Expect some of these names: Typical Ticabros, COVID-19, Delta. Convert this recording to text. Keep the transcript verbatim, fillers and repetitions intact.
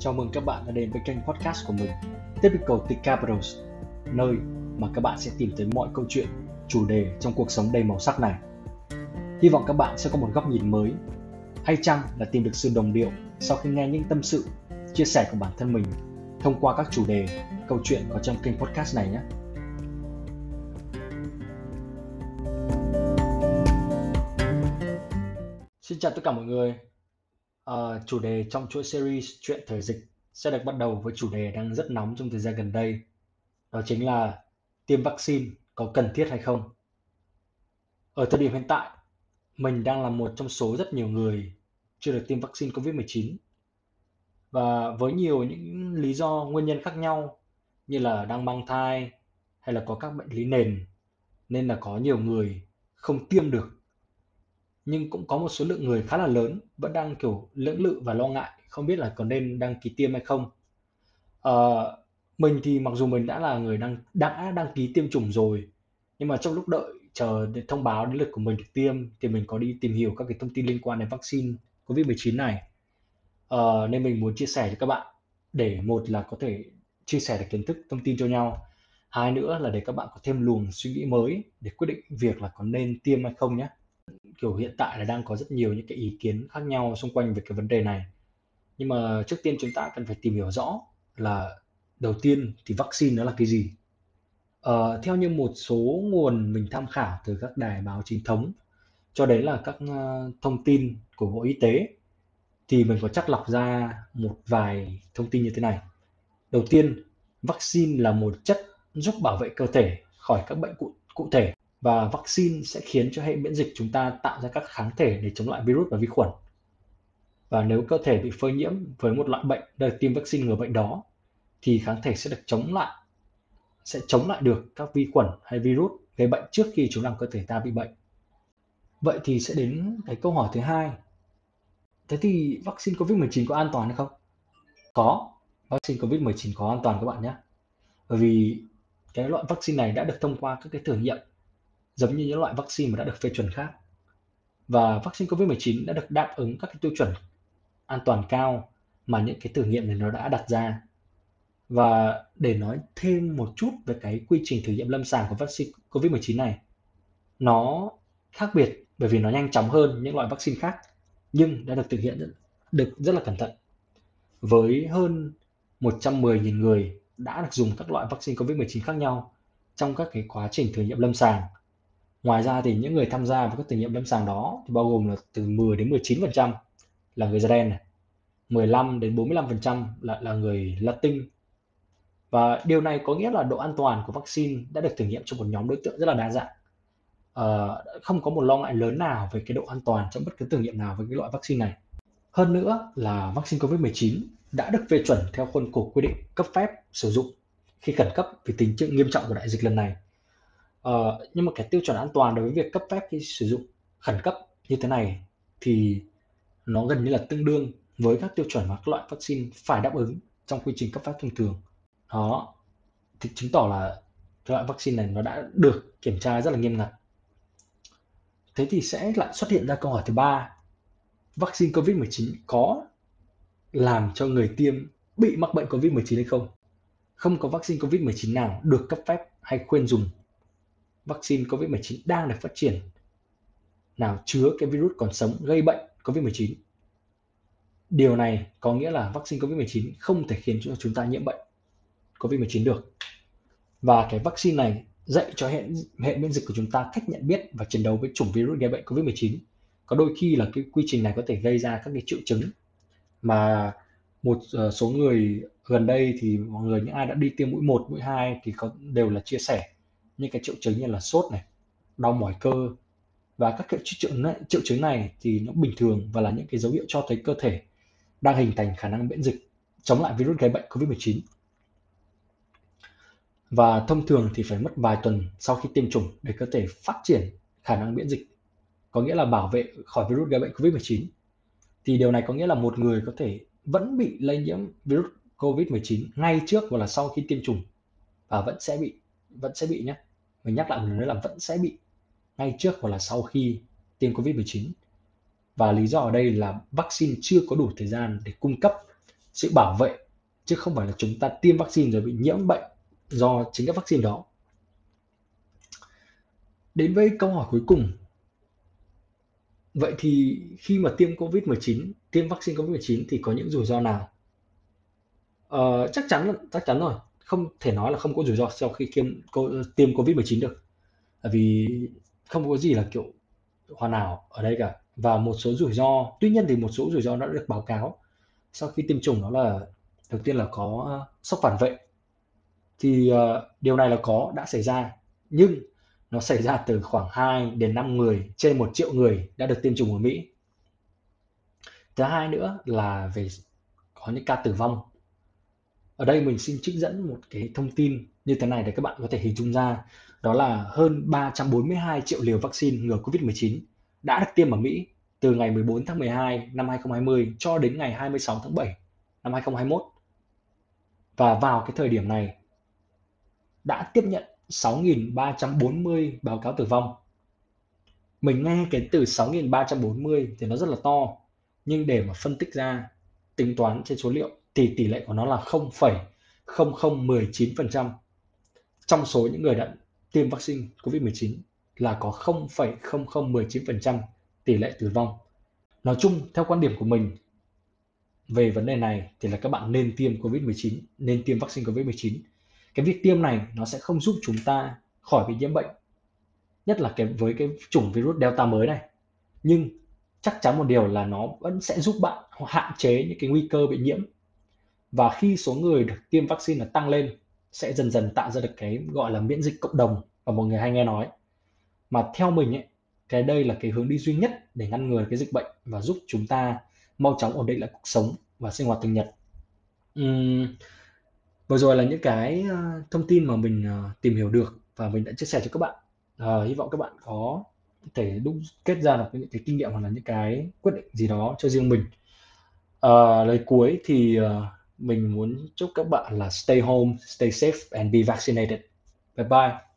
Chào mừng các bạn đã đến với kênh podcast của mình, Typical Ticabros, nơi mà các bạn sẽ tìm thấy mọi câu chuyện, chủ đề trong cuộc sống đầy màu sắc này. Hy vọng các bạn sẽ có một góc nhìn mới, hay chăng là tìm được sự đồng điệu sau khi nghe những tâm sự, chia sẻ của bản thân mình thông qua các chủ đề, câu chuyện có trong kênh podcast này nhé. Xin chào tất cả mọi người. Uh, chủ đề trong chuỗi series chuyện thời dịch sẽ được bắt đầu với chủ đề đang rất nóng trong thời gian gần đây. Đó chính là tiêm vaccine có cần thiết hay không. Ở thời điểm hiện tại, mình đang là một trong số rất nhiều người chưa được tiêm vaccine covid mười chín. Và với nhiều những lý do, nguyên nhân khác nhau như là đang mang thai hay là có các bệnh lý nền, nên là có nhiều người không tiêm được. Nhưng cũng có một số lượng người khá là lớn vẫn đang kiểu lưỡng lự và lo ngại, không biết là có nên đăng ký tiêm hay không. À, mình thì mặc dù mình đã là người đang, đã đăng ký tiêm chủng rồi, nhưng mà trong lúc đợi chờ để thông báo đến lượt của mình được tiêm thì mình có đi tìm hiểu các cái thông tin liên quan đến vaccine covid mười chín này. À, nên mình muốn chia sẻ cho các bạn để một là có thể chia sẻ được kiến thức, thông tin cho nhau. Hai nữa là để các bạn có thêm luồng suy nghĩ mới để quyết định việc là có nên tiêm hay không nhé. Kiểu hiện tại là đang có rất nhiều những cái ý kiến khác nhau xung quanh về cái vấn đề này. Nhưng mà trước tiên chúng ta cần phải tìm hiểu rõ là đầu tiên thì vaccine nó là cái gì. Ờ, theo như một số nguồn mình tham khảo từ các đài báo chính thống cho đến là các thông tin của Bộ Y tế, thì mình có chắt lọc ra một vài thông tin như thế này. Đầu tiên, vaccine là một chất giúp bảo vệ cơ thể khỏi các bệnh cụ, cụ thể. Và vaccine sẽ khiến cho hệ miễn dịch chúng ta tạo ra các kháng thể để chống lại virus và vi khuẩn. Và nếu cơ thể bị phơi nhiễm với một loại bệnh đã được tiêm vaccine ngừa bệnh đó, thì kháng thể sẽ được chống lại, sẽ chống lại được các vi khuẩn hay virus gây bệnh trước khi chúng làm cơ thể ta bị bệnh. Vậy thì sẽ đến cái câu hỏi thứ hai. Thế thì vaccine covid mười chín có an toàn hay không? Có, vaccine covid mười chín có an toàn các bạn nhé. Bởi vì cái loại vaccine này đã được thông qua các cái thử nghiệm, giống như những loại vaccine mà đã được phê chuẩn khác. Và vaccine covid mười chín đã được đáp ứng các cái tiêu chuẩn an toàn cao mà những cái thử nghiệm này nó đã đặt ra. Và để nói thêm một chút về cái quy trình thử nghiệm lâm sàng của vaccine covid mười chín này, nó khác biệt bởi vì nó nhanh chóng hơn những loại vaccine khác, nhưng đã được thực hiện được rất là cẩn thận. Với hơn một trăm mười nghìn người đã được dùng các loại vaccine covid mười chín khác nhau trong các cái quá trình thử nghiệm lâm sàng. Ngoài ra thì những người tham gia vào các thử nghiệm lâm sàng đó thì bao gồm là từ mười đến mười chín phần trăm là người da đen, mười lăm đến bốn mươi lăm phần trăm là, là người Latin. Và điều này có nghĩa là độ an toàn của vaccine đã được thử nghiệm cho một nhóm đối tượng rất là đa dạng. À, không có một lo ngại lớn nào về cái độ an toàn trong bất cứ thử nghiệm nào với cái loại vaccine này. Hơn nữa là vaccine covid mười chín đã được phê chuẩn theo khuôn khổ quy định cấp phép sử dụng khi khẩn cấp vì tình trạng nghiêm trọng của đại dịch lần này. Ờ, nhưng mà cái tiêu chuẩn an toàn đối với việc cấp phép khi sử dụng khẩn cấp như thế này thì nó gần như là tương đương với các tiêu chuẩn mà các loại vaccine phải đáp ứng trong quy trình cấp phép thông thường. Đó, thì chứng tỏ là loại vaccine này nó đã được kiểm tra rất là nghiêm ngặt. Thế thì sẽ lại xuất hiện ra câu hỏi thứ ba. Vaccine covid mười chín có làm cho người tiêm bị mắc bệnh covid mười chín hay không? Không có vaccine covid mười chín nào được cấp phép hay khuyên dùng vaccine covid mười chín đang được phát triển nào chứa cái virus còn sống gây bệnh covid mười chín. Điều này có nghĩa là vaccine covid mười chín không thể khiến cho chúng ta nhiễm bệnh covid mười chín được. Và cái vaccine này dạy cho hệ, hệ miễn dịch của chúng ta cách nhận biết và chiến đấu với chủng virus gây bệnh covid mười chín. Có đôi khi là cái quy trình này có thể gây ra các cái triệu chứng mà một số người gần đây thì mọi người, những ai đã đi tiêm mũi một, mũi hai thì có, đều là chia sẻ những cái triệu chứng như là sốt này, đau mỏi cơ. Và các cái triệu chứng này, triệu chứng này thì nó bình thường và là những cái dấu hiệu cho thấy cơ thể đang hình thành khả năng miễn dịch chống lại virus gây bệnh covid mười chín. Và thông thường thì phải mất vài tuần sau khi tiêm chủng để cơ thể phát triển khả năng miễn dịch, có nghĩa là bảo vệ khỏi virus gây bệnh covid mười chín. Thì điều này có nghĩa là một người có thể vẫn bị lây nhiễm virus covid mười chín ngay trước hoặc là sau khi tiêm chủng và vẫn sẽ bị vẫn sẽ bị nhé. Mình nhắc lại một lần nữa là vẫn sẽ bị ngay trước hoặc là sau khi tiêm covid mười chín. Và lý do ở đây là vaccine chưa có đủ thời gian để cung cấp sự bảo vệ, chứ không phải là chúng ta tiêm vaccine rồi bị nhiễm bệnh do chính các vaccine đó. Đến với câu hỏi cuối cùng. Vậy thì khi mà tiêm covid mười chín, tiêm vaccine covid mười chín thì có những rủi ro nào? Ờ, chắc chắn chắc chắn rồi, không thể nói là không có rủi ro sau khi tiêm tiêm covid mười chín được. Bởi vì không có gì là kiểu hoàn hảo ở đây cả. Và một số rủi ro, tuy nhiên thì một số rủi ro đã được báo cáo sau khi tiêm chủng, đó là đầu tiên là có sốc phản vệ. Thì uh, điều này là có đã xảy ra, nhưng nó xảy ra từ khoảng hai đến năm người trên một triệu người đã được tiêm chủng ở Mỹ. Thứ hai nữa là về có những ca tử vong. Ở đây mình xin trích dẫn một cái thông tin như thế này để các bạn có thể hình dung ra. Đó là hơn ba trăm bốn mươi hai triệu liều vaccine ngừa covid mười chín đã được tiêm ở Mỹ từ ngày mười bốn tháng mười hai năm hai nghìn không trăm hai mươi cho đến ngày hai mươi sáu tháng bảy năm hai nghìn không trăm hai mươi mốt. Và vào cái thời điểm này đã tiếp nhận sáu nghìn ba trăm bốn mươi báo cáo tử vong. Mình nghe cái từ sáu nghìn ba trăm bốn mươi thì nó rất là to, nhưng để mà phân tích ra, tính toán trên số liệu thì tỷ lệ của nó là không phẩy không không một chín phần trăm. Trong số những người đã tiêm vaccine covid mười chín là có không phẩy không không một chín phần trăm tỷ lệ tử vong. Nói chung, theo quan điểm của mình về vấn đề này thì là các bạn nên tiêm covid mười chín, nên tiêm vaccine covid mười chín. Cái việc tiêm này nó sẽ không giúp chúng ta khỏi bị nhiễm bệnh, nhất là cái với cái chủng virus Delta mới này. Nhưng chắc chắn một điều là nó vẫn sẽ giúp bạn hạn chế những cái nguy cơ bị nhiễm. Và khi số người được tiêm vaccine là tăng lên, sẽ dần dần tạo ra được cái gọi là miễn dịch cộng đồng mà mọi người hay nghe nói. Mà theo mình ấy, cái đây là cái hướng đi duy nhất để ngăn ngừa cái dịch bệnh và giúp chúng ta mau chóng ổn định lại cuộc sống và sinh hoạt thường nhật. Uhm, vừa rồi là những cái thông tin mà mình tìm hiểu được và mình đã chia sẻ cho các bạn. À, hy vọng các bạn có thể đúc kết ra được những cái kinh nghiệm hoặc là những cái quyết định gì đó cho riêng mình. À, lời cuối thì mình muốn chúc các bạn là stay home, stay safe and be vaccinated. Bye bye.